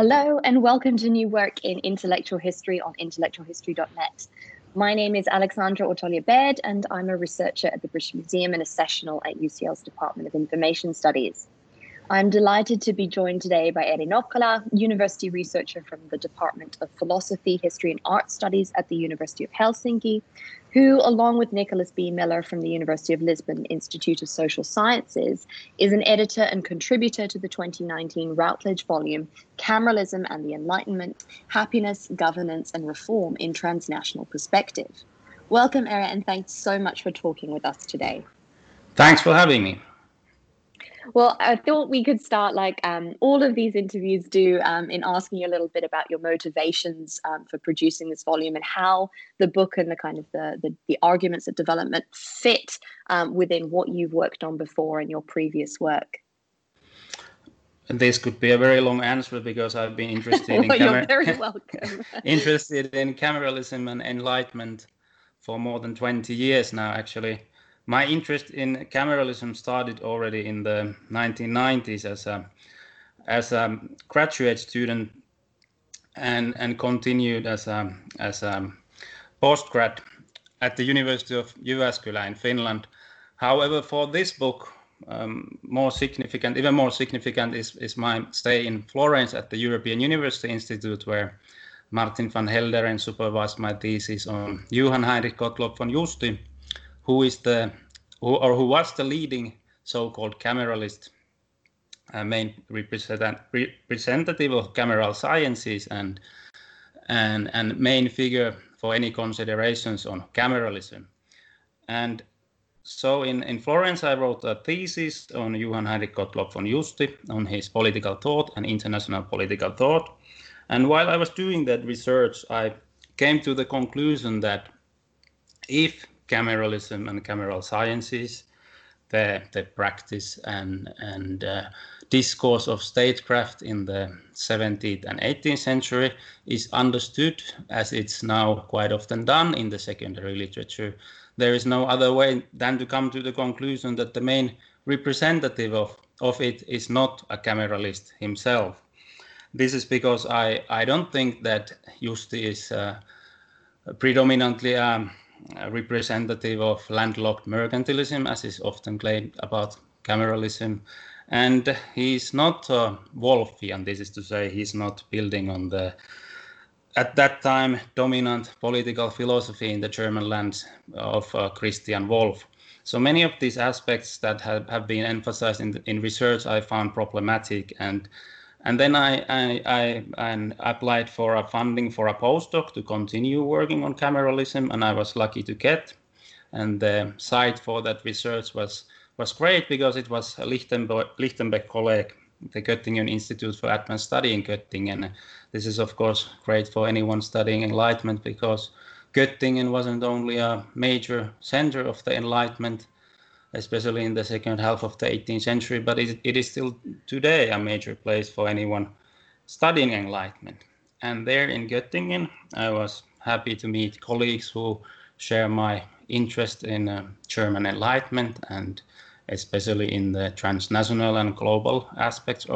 Hello and welcome to New Work in Intellectual History on intellectualhistory.net. My name is Alexandra Ortolia Baird and I'm a researcher at the British Museum and a sessional at UCL's Department of Information Studies. I'm delighted to be joined today by Ere Nokkala, university researcher from the Department of Philosophy, History and Art Studies at the University of Helsinki, who, along with Nicholas B. Miller from the University of Lisbon Institute of Social Sciences, is an editor and contributor to the 2019 Routledge volume, Cameralism and the Enlightenment, Happiness, Governance and Reform in Transnational Perspective. Welcome, Ere, and thanks so much for talking with us today. Thanks for having me. Well, I thought we could start, like all of these interviews do, in asking you a little bit about your motivations for producing this volume and how the book and the kind of the arguments of development fit within what you've worked on before and your previous work. This could be a very long answer because I've been interested well, in you're very welcome. interested in Cameralism and Enlightenment for more than 20 years now, actually. My interest in Cameralism started already in the 1990s as a graduate student and continued as a postgrad at the University of Jyväskylä in Finland. However, for this book, even more significant is my stay in Florence at the European University Institute, where Martin van Helderen supervised my thesis on Johann Heinrich Gottlob von Justi, who was the leading so-called Cameralist, main representative of Cameral sciences and main figure for any considerations on Cameralism. And so in Florence, I wrote a thesis on Johann Heinrich Gottlob von Justi, on his political thought and international political thought. And while I was doing that research, I came to the conclusion that if Cameralism and Cameral sciences, the practice and discourse of statecraft in the 17th and 18th century is understood, as it's now quite often done in the secondary literature, there is no other way than to come to the conclusion that the main representative of it is not a Cameralist himself. This is because I don't think that Justi is predominantly a representative of landlocked mercantilism, as is often claimed about Cameralism, and he's not Wolffian. This is to say, he's not building on the at that time dominant political philosophy in the German lands of Christian Wolff. So many of these aspects that have been emphasized in research I found problematic, and then I applied for a funding for a postdoc to continue working on Cameralism, and I was lucky to get. And the site for that research was great because it was a Lichtenberg colleague, the Göttingen Institute for Advanced Study in Göttingen. This is, of course, great for anyone studying Enlightenment, because Göttingen wasn't only a major center of the Enlightenment, especially in the second half of the 18th century, but it is still today a major place for anyone studying Enlightenment. And there in Göttingen, I was happy to meet colleagues who share my interest in German Enlightenment, and especially in the transnational and global aspects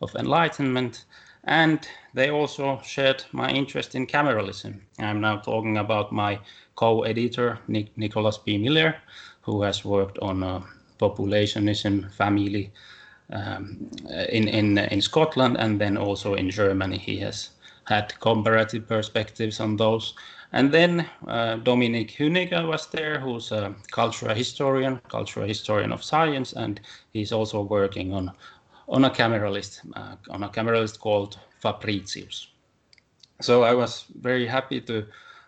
of Enlightenment. And they also shared my interest in Cameralism. I'm now talking about my co-editor, Nicholas B. Miller, who has worked on populationism, family in Scotland, and then also in Germany. He has had comparative perspectives on those. And then Dominic Hüniger was there, who's a cultural historian of science, and he's also working on a Cameralist called Fabricius. So I was very happy to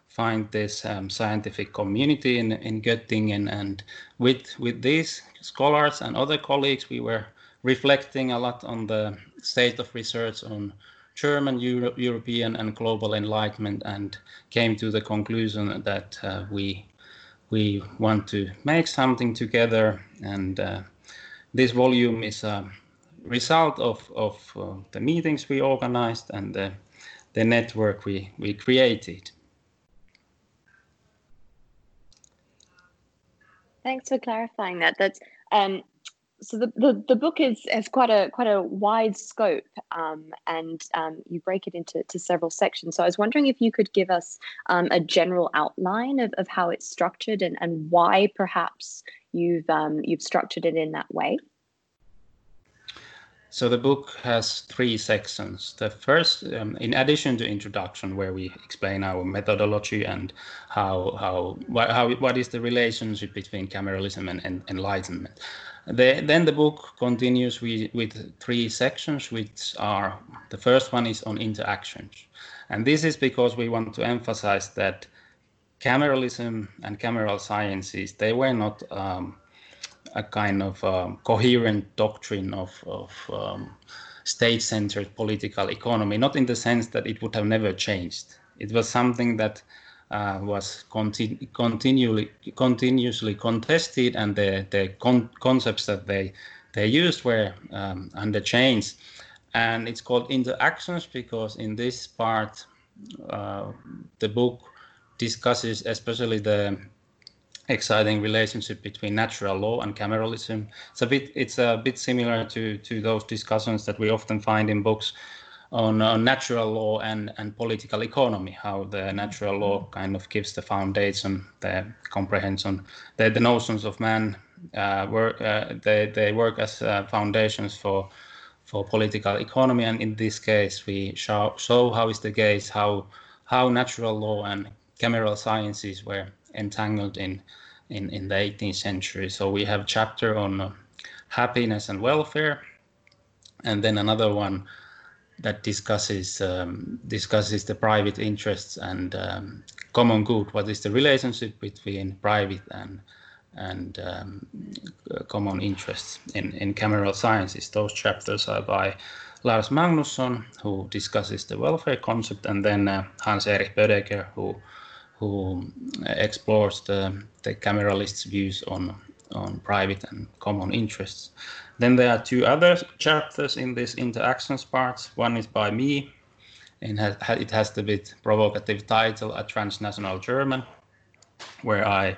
find this scientific community in Göttingen, and with these scholars and other colleagues, we were reflecting a lot on the state of research on German, European and global Enlightenment, and came to the conclusion that we want to make something together. And this volume is a result of the meetings we organized and the network we created. Thanks for clarifying that. That's So the book has quite a wide scope, and you break it into several sections. So I was wondering if you could give us a general outline of how it's structured and why perhaps you've structured it in that way. So the book has three sections. The first, in addition to introduction, where we explain our methodology and what is the relationship between Cameralism and Enlightenment. Then the book continues with three sections, which are, the first one is on interactions. And this is because we want to emphasize that Cameralism and cameral sciences, they were not a kind of coherent doctrine of state-centered political economy, not in the sense that it would have never changed. It was something that was continuously contested, and the concepts that they used were under change. And it's called interactions because in this part the book discusses especially the exciting relationship between natural law and Cameralism. It's a bit similar to those discussions that we often find in books on natural law and political economy, how the natural law kind of gives the foundation, the comprehension, the notions of man work as foundations for political economy. And in this case, we show how is the case, how natural law and cameral sciences were entangled in the 18th century. So we have a chapter on happiness and welfare, and then another one that discusses the private interests and common good. What is the relationship between private and common interests in cameral sciences? Those chapters are by Lars Magnusson, who discusses the welfare concept, and then Hans-Erich Bödecker, who explores the Cameralists' views on private and common interests. Then there are two other chapters in this interactions part. One is by me, and it has the bit provocative title, A Transnational German, where I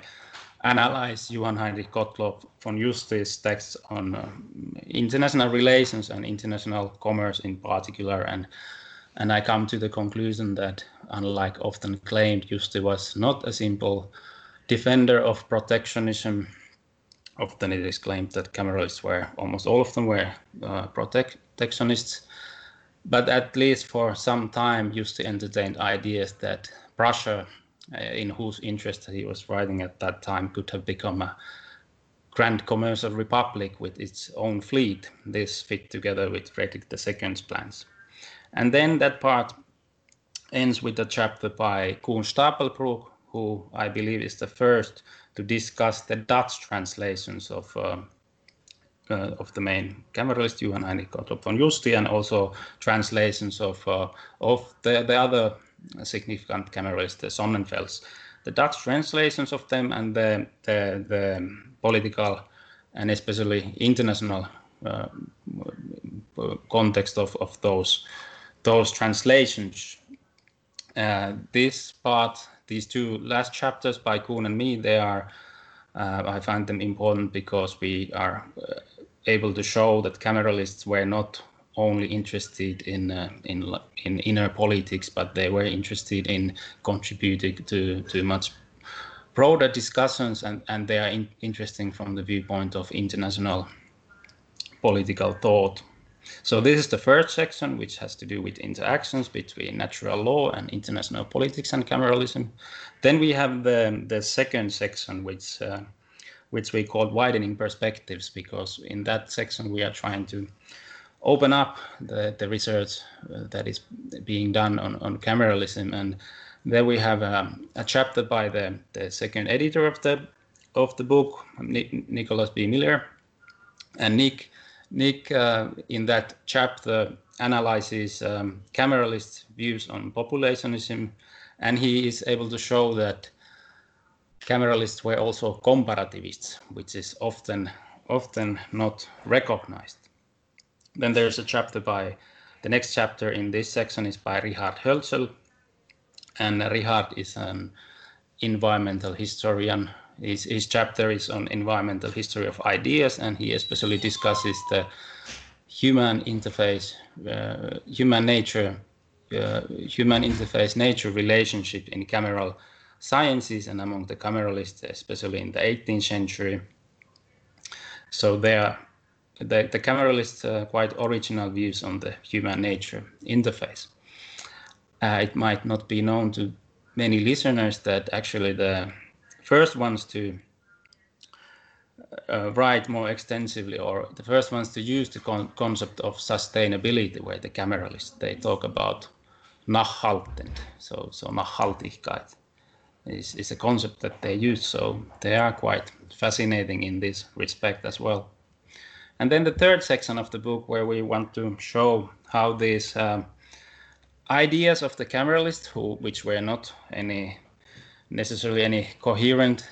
analyze Johann Heinrich Gottlob von Justi's texts on international relations and international commerce in particular, and I come to the conclusion that, unlike often claimed, Justi was not a simple defender of protectionism. Often it is claimed that Cameralists were, almost all of them were protectionists, but at least for some time Justi entertained ideas that Prussia, in whose interest he was writing at that time, could have become a grand commercial republic with its own fleet. This fit together with Frederick II's plans. And then that part ends with a chapter by Koen Stapelbroek, who I believe is the first to discuss the Dutch translations of the main Cameralist Johann Heinrich Gottlob von Justi, and also translations of the other significant Cameralists, the Sonnenfels. The Dutch translations of them and the political and especially international context of those translations. This part, these two last chapters by Kuhn and me, they are, I find them important because we are able to show that Cameralists were not only interested in inner politics, but they were interested in contributing to much broader discussions, and they are interesting from the viewpoint of international political thought. So this is the first section, which has to do with interactions between natural law and international politics and Cameralism. Then we have the second section, which we call widening perspectives, because in that section we are trying to open up the research that is being done on Cameralism. And there we have a chapter by the second editor of the book, Nicholas B. Miller, and Nick, in that chapter, analyzes Cameralists' views on populationism, and he is able to show that Cameralists were also comparativists, which is often not recognized. Then there's the next chapter in this section is by Richard Hölzl, and Richard is an environmental historian, His chapter is on environmental history of ideas, and he especially discusses the human interface, human interface nature relationship in cameral sciences and among the Cameralists, especially in the 18th century. So the Cameralists quite original views on the human nature interface. It might not be known to many listeners that actually the first ones to write more extensively, or the first ones to use the concept of sustainability were the Cameralists. They talk about nachhaltend, so nachhaltigkeit is a concept that they use, so they are quite fascinating in this respect as well. And then the third section of the book, where we want to show how these ideas of the Cameralists, which were not necessarily any coherent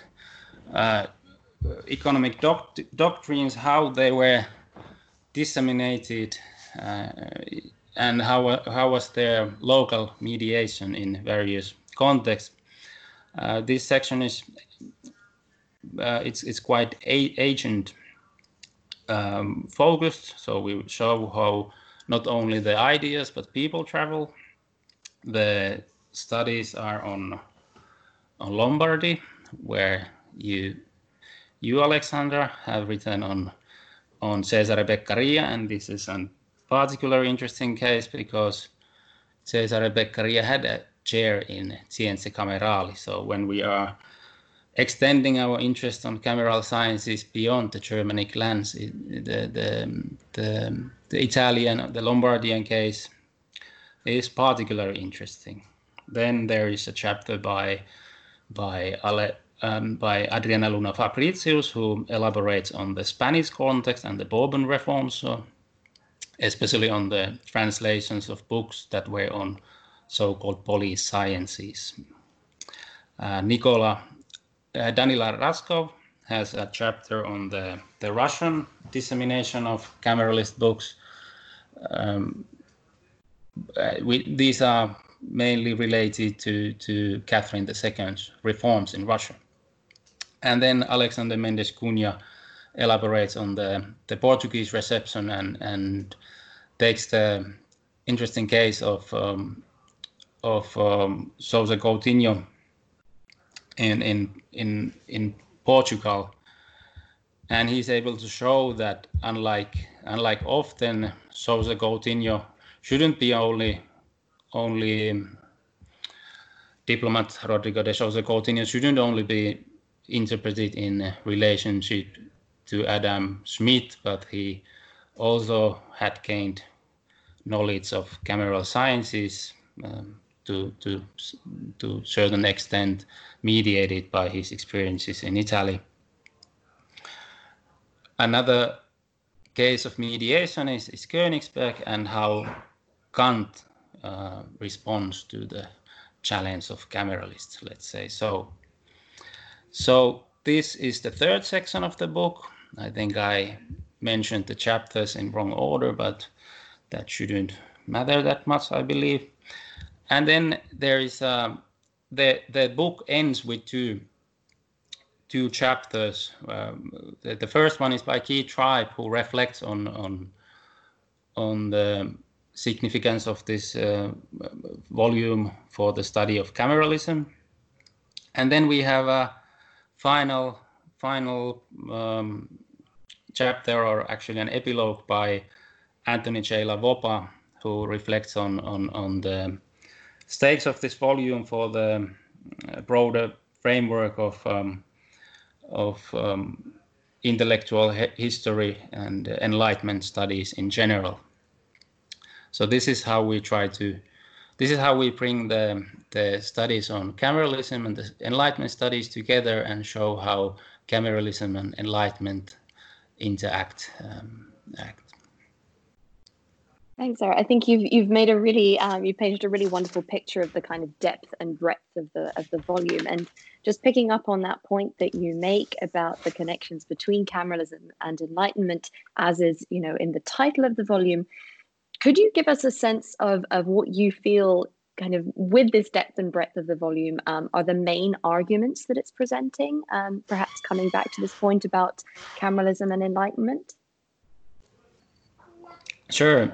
economic doctrines, how they were disseminated and how was their local mediation in various contexts. This section is it's quite agent focused, so we show how not only the ideas but people travel. The studies are on Lombardy, where you Alexandra have written on Cesare Beccaria, and this is a particularly interesting case because Cesare Beccaria had a chair in Scienze Camerali. So when we are extending our interest on cameral sciences beyond the Germanic lands, the Italian, the Lombardian case is particularly interesting. Then there is a chapter by Adriana Luna-Fabritius, who elaborates on the Spanish context and the Bourbon reforms, especially on the translations of books that were on so-called police sciences. Danila Raskov has a chapter on the Russian dissemination of Cameralist books. These are mainly related to Catherine II's reforms in Russia. And then Alexander Mendes Cunha elaborates on the Portuguese reception and takes the interesting case of Sousa Coutinho in Portugal, and he's able to show that unlike often, Sousa Coutinho shouldn't be only diplomat Rodrigo de Sousa Coutinho shouldn't only be interpreted in relationship to Adam Smith, but he also had gained knowledge of cameral sciences to certain extent, mediated by his experiences in Italy. Another case of mediation is Königsberg, and how Kant responds to the challenge of Cameralists, let's say. So this is the third section of the book. I think I mentioned the chapters in wrong order, but that shouldn't matter that much, I believe. And then there is the book ends with two chapters. The first one is by Keith Tribe, who reflects on the significance of this volume for the study of Cameralism. And then we have a final chapter, or actually an epilogue, by Anthony J. Lavopa, who reflects on the stakes of this volume for the broader framework of intellectual history and Enlightenment studies in general. So this is how we bring the studies on Cameralism and the Enlightenment studies together and show how Cameralism and Enlightenment interact. Thanks, Sarah. I think you've made a really you painted a really wonderful picture of the kind of depth and breadth of the volume. And just picking up on that point that you make about the connections between Cameralism and Enlightenment, as is, in the title of the volume, could you give us a sense of what you feel kind of with this depth and breadth of the volume are the main arguments that it's presenting, perhaps coming back to this point about Cameralism and Enlightenment? Sure.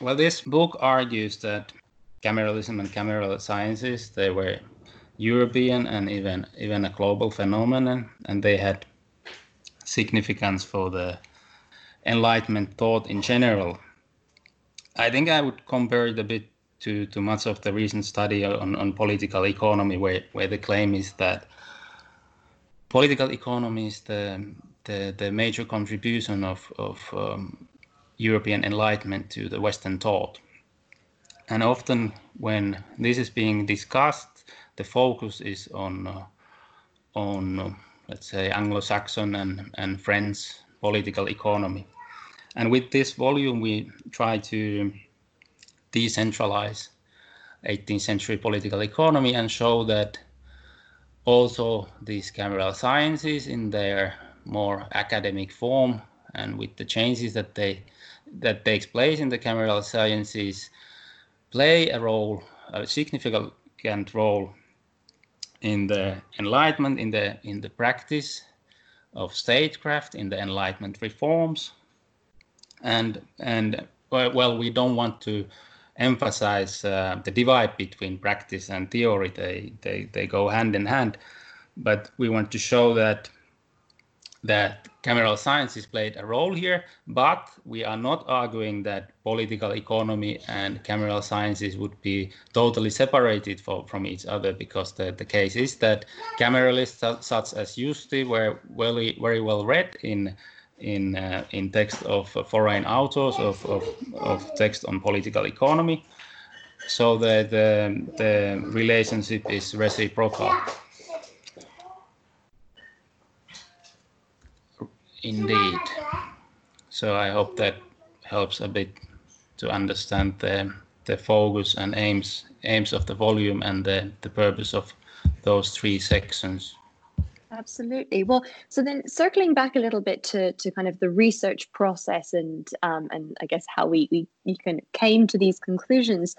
Well, this book argues that Cameralism and cameral sciences, they were European and even a global phenomenon, and they had significance for the Enlightenment thought in general. I think I would compare it a bit to much of the recent study on political economy, where the claim is that political economy is the major contribution of European Enlightenment to the Western thought. And often when this is being discussed, the focus is on let's say Anglo-Saxon and French political economy. And with this volume, we try to decentralize 18th century political economy and show that also these cameral sciences in their more academic form and with the changes that takes place in the cameral sciences play a role, a significant role in the Enlightenment, in the practice of statecraft, in the Enlightenment reforms. And well, we don't want to emphasize the divide between practice and theory. They go hand in hand, but we want to show that cameral sciences played a role here, but we are not arguing that political economy and cameral sciences would be totally separated from each other, because the case is that cameralists such as Justi were very, very well read in text of foreign authors of text on political economy, so the relationship is reciprocal. Indeed. So I hope that helps a bit to understand the focus and aims of the volume and the purpose of those three sections. Absolutely. Well, so then circling back a little bit to kind of the research process and I guess how you kind of came to these conclusions.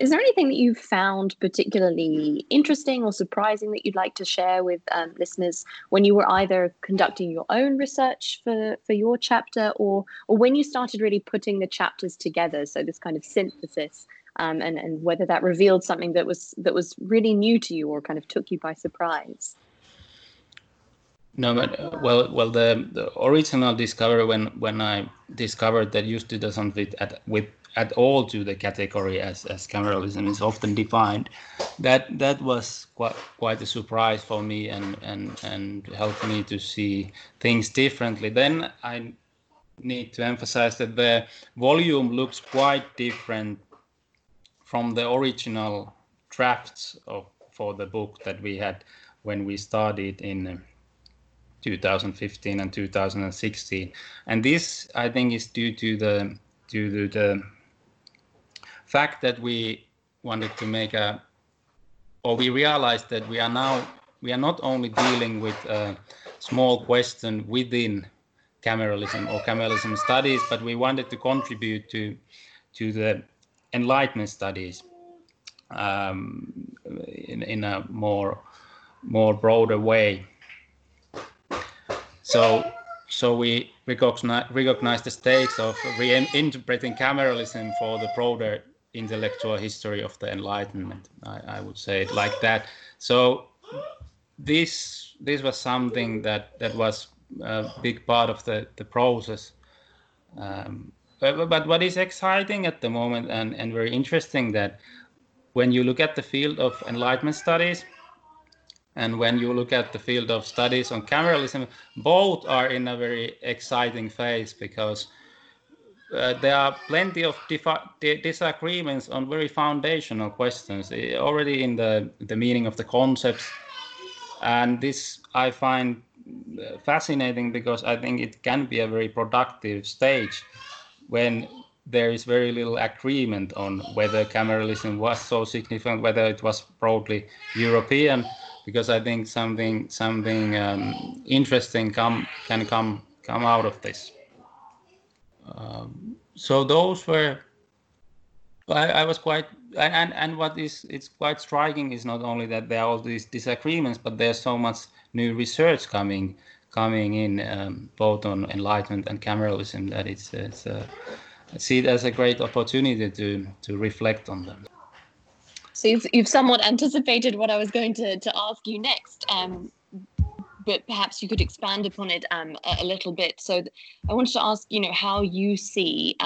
Is there anything that you found particularly interesting or surprising that you'd like to share with listeners when you were either conducting your own research for your chapter or when you started really putting the chapters together? So this kind of synthesis and whether that revealed something that was really new to you or kind of took you by surprise. No, but well, the original discovery when I discovered that Justi doesn't fit at all to the category as Cameralism is often defined, that was quite a surprise for me and helped me to see things differently. Then I need to emphasize that the volume looks quite different from the original drafts for the book that we had when we started in 2015 and 2016, and this I think is due to the fact that we wanted to make we realized that we are not only dealing with a small question within Cameralism or Cameralism studies, but we wanted to contribute to the Enlightenment studies in a more broader way. So we recognize the stakes of reinterpreting Cameralism for the broader intellectual history of the Enlightenment. I would say it like that. So this was something that was a big part of the process. But what is exciting at the moment and very interesting, that when you look at the field of Enlightenment studies, and when you look at the field of studies on Cameralism, both are in a very exciting phase, because there are plenty of disagreements on very foundational questions, already in the meaning of the concepts. And this I find fascinating, because I think it can be a very productive stage when there is very little agreement on whether Cameralism was so significant, whether it was broadly European. Because I think something interesting can come out of this. So those were I was quite, and what is, it's quite striking is not only that there are all these disagreements, but there's so much new research coming in, both on enlightenment and cameralism, that it's I see it as a great opportunity to reflect on them. So you've somewhat anticipated what I was going to ask you next, but perhaps you could expand upon it a little bit. So I wanted to ask, how you see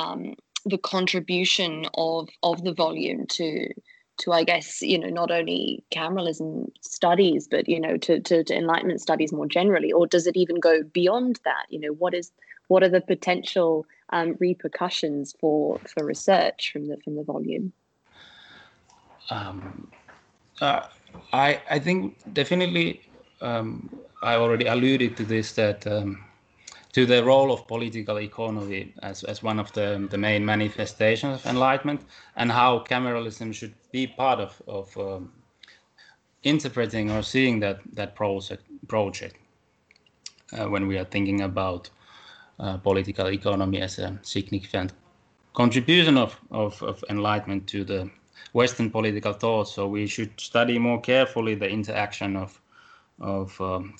the contribution of the volume to I guess, not only cameralism studies, but, to Enlightenment studies more generally, or does it even go beyond that? What are the potential repercussions for research from the volume? I think definitely, I already alluded to this, that to the role of political economy as one of the main manifestations of Enlightenment, and how cameralism should be part of interpreting or seeing that project when we are thinking about political economy as a significant contribution of Enlightenment to the Western political thought. So we should study more carefully the interaction of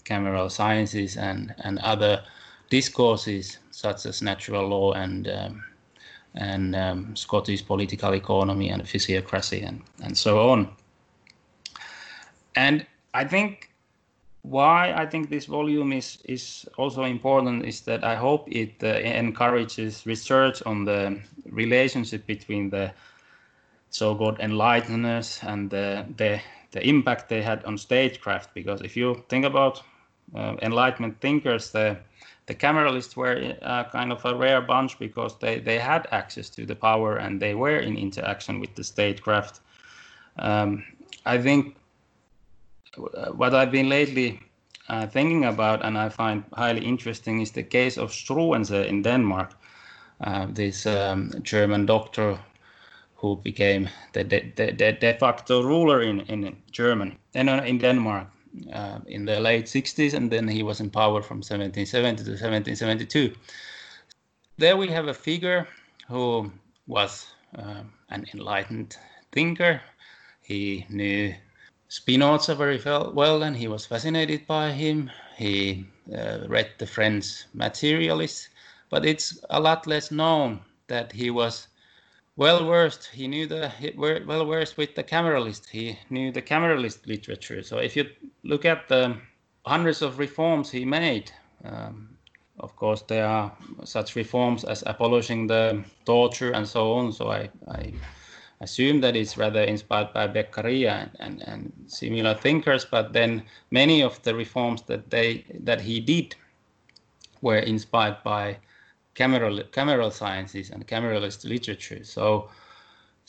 cameral sciences and other discourses such as natural law and Scottish political economy and physiocracy and so on. And I think why I think this volume is also important is that I hope it encourages research on the relationship between the so-called enlighteners and the impact they had on statecraft. Because if you think about Enlightenment thinkers, the Cameralists were kind of a rare bunch, because they had access to the power and they were in interaction with the statecraft. I think what I've been lately thinking about, and I find highly interesting, is the case of Struensee in Denmark, this German doctor who became the de facto ruler in Germany and in Denmark in the late 60s, and then he was in power from 1770 to 1772. There we have a figure who was an enlightened thinker. He knew Spinoza very well, and he was fascinated by him. He read the French materialists, but it's a lot less known that he was well versed with the Cameralists. He knew the Cameralist literature. So if you look at the hundreds of reforms he made, of course there are such reforms as abolishing the torture and so on. So I assume that it's rather inspired by Beccaria and similar thinkers. But then many of the reforms that he did were inspired by Cameral sciences and Cameralist literature. So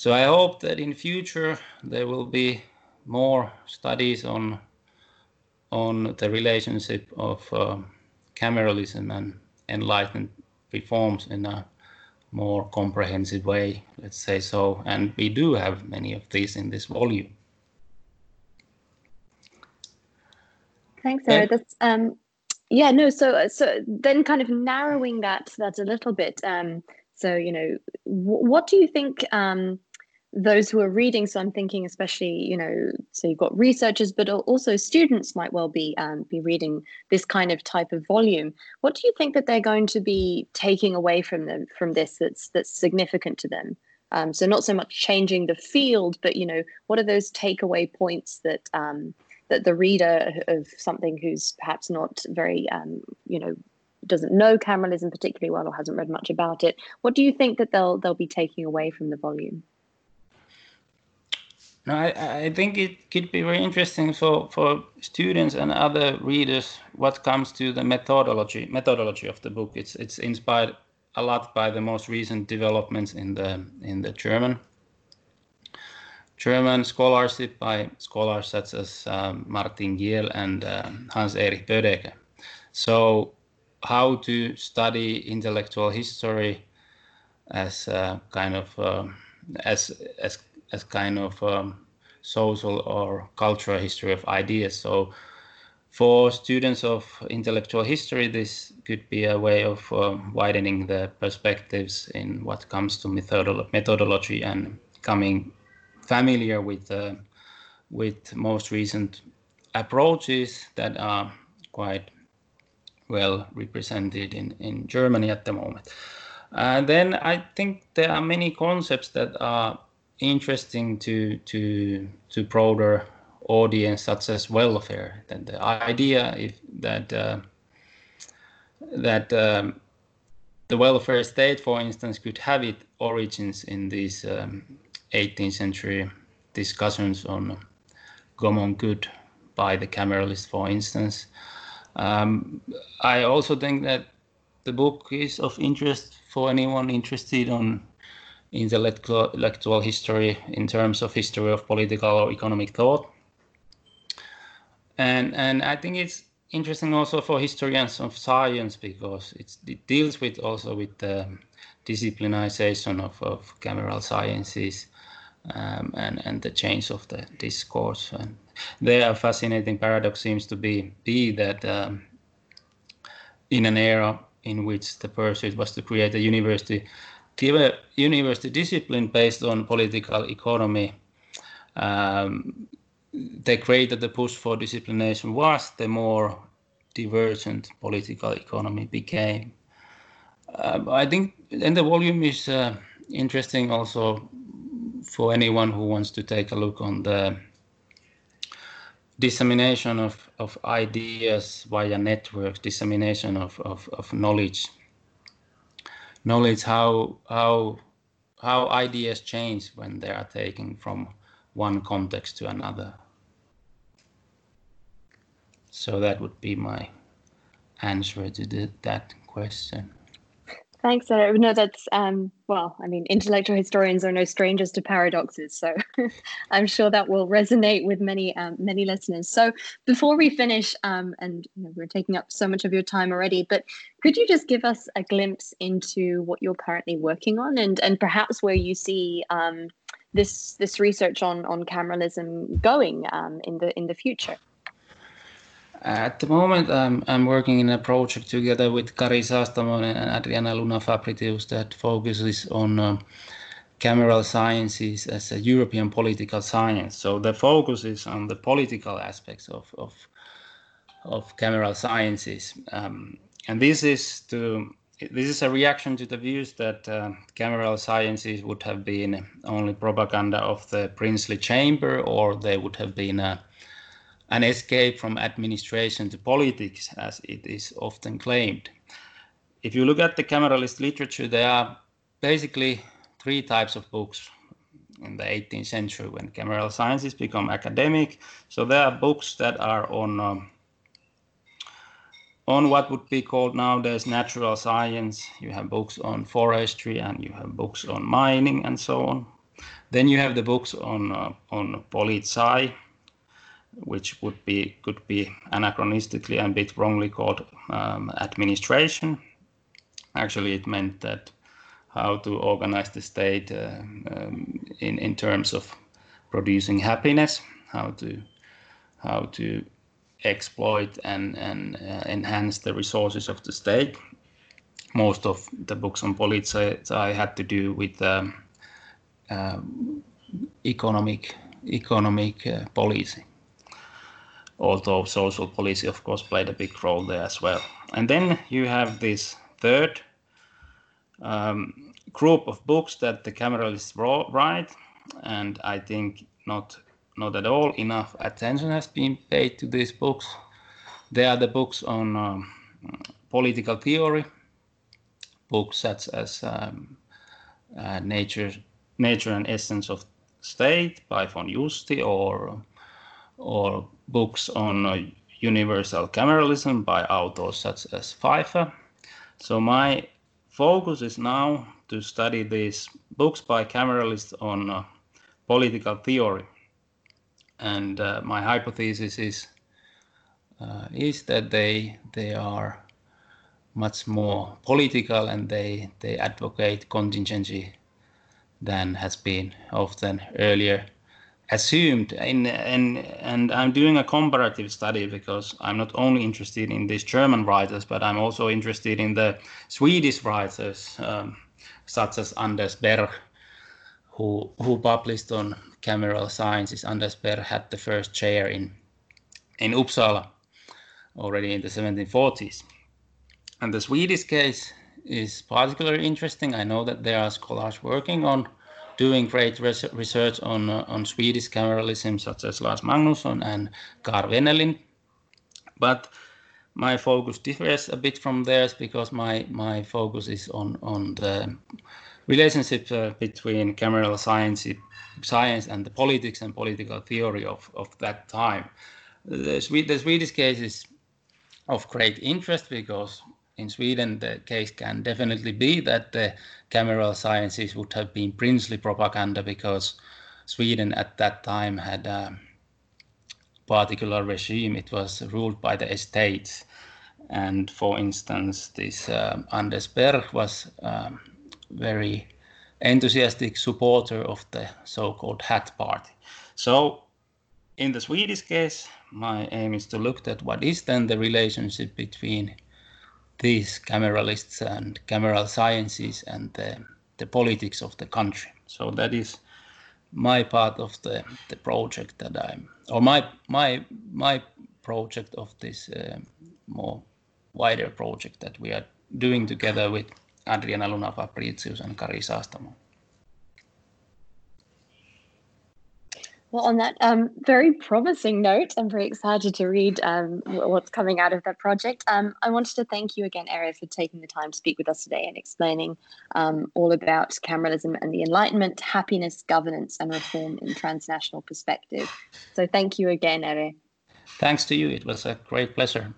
I hope that in future there will be more studies on the relationship of Cameralism and Enlightenment reforms in a more comprehensive way, let's say so. And we do have many of these in this volume. Thanks, Ere. Yeah, no, so then kind of narrowing that a little bit. What do you think those who are reading, so I'm thinking especially, so you've got researchers, but also students might well be reading this kind of type of volume. What do you think that they're going to be taking away from them, from this that's significant to them? So not so much changing the field, but, what are those takeaway points that the reader of something who's perhaps not very, doesn't know Cameralism particularly well or hasn't read much about it, what do you think that they'll be taking away from the volume? No, I think it could be very interesting for students and other readers what comes to the methodology of the book. It's inspired a lot by the most recent developments in the German scholarship by scholars such as Martin Giel and Hans-Erich Bödecker. So how to study intellectual history as kind of social or cultural history of ideas. So for students of intellectual history, this could be a way of widening the perspectives in what comes to methodology and becoming familiar with most recent approaches that are quite well represented in Germany at the moment. Then I think there are many concepts that are interesting to broader audience, such as welfare. Then the idea if that that the welfare state, for instance, could have its origins in these 18th century discussions on common good by the Cameralists, for instance. I also think that the book is of interest for anyone interested on intellectual history in terms of history of political or economic thought. And I think it's interesting also for historians of science, because it deals with also with the disciplinization of cameral sciences and the change of the discourse. And there a fascinating paradox seems to be that in an era in which the pursuit was to create a university discipline based on political economy, the greater the push for disciplination was, the more divergent political economy became. I think, and the volume is interesting also for anyone who wants to take a look on the dissemination of ideas via networks, dissemination of knowledge, how ideas change when they are taken from one context to another. So that would be my answer to that question. Thanks, Sarah. No, that's, intellectual historians are no strangers to paradoxes, so I'm sure that will resonate with many listeners. So before we finish, and we're taking up so much of your time already, but could you just give us a glimpse into what you're currently working on and perhaps where you see this research on Cameralism going in the future? At the moment, I'm working in a project together with Kari Saastamon and Adriana Luna-Fabritius that focuses on cameral sciences as a European political science. So the focus is on the political aspects of cameral sciences, and this is a reaction to the views that cameral sciences would have been only propaganda of the princely chamber, or they would have been an escape from administration to politics, as it is often claimed. If you look at the Cameralist literature, there are basically three types of books in the 18th century when cameral sciences become academic. So there are books that are on what would be called nowadays natural science. You have books on forestry, and you have books on mining, and so on. Then you have the books on poli-sci, which could be anachronistically and a bit wrongly called administration. Actually, it meant that how to organize the state in terms of producing happiness, how to exploit and enhance the resources of the state. Most of the books on poli-sci had to do with economic policy. Although social policy, of course, played a big role there as well. And then you have this third group of books that the Cameralists write, and I think not at all enough attention has been paid to these books. They are the books on political theory, books such as Nature and Essence of State by von Justi, or books on universal Cameralism by authors such as Pfeiffer. So my focus is now to study these books by Cameralists on political theory. And my hypothesis is that they are much more political, and they advocate contingency than has been often earlier assumed. And I'm doing a comparative study, because I'm not only interested in these German writers, but I'm also interested in the Swedish writers, such as Anders Berg, who published on cameral sciences. Anders Berg had the first chair in Uppsala already in the 1740s. And the Swedish case is particularly interesting. I know that there are scholars working on doing great research on Swedish cameralism, such as Lars Magnusson and Carl Wenelin. But my focus differs a bit from theirs because my focus is on the relationship between cameral science and the politics and political theory of that time. The Swedish case is of great interest because in Sweden, the case can definitely be that the cameral sciences would have been princely propaganda because Sweden at that time had a particular regime. It was ruled by the estates. And for instance, this Anders Berg was very enthusiastic supporter of the so-called Hat Party. So in the Swedish case, my aim is to look at what is then the relationship between these cameralists and cameral sciences and the politics of the country. So that is my part of the project that I'm, or my project of this more wider project that we are doing together with Adriana Luna-Fabritius and Kari Saastamo. Well, on that very promising note, I'm very excited to read what's coming out of that project. I wanted to thank you again, Ere, for taking the time to speak with us today and explaining all about Cameralism and the Enlightenment, happiness, governance, and reform in transnational perspective. So thank you again, Ere. Thanks to you. It was a great pleasure.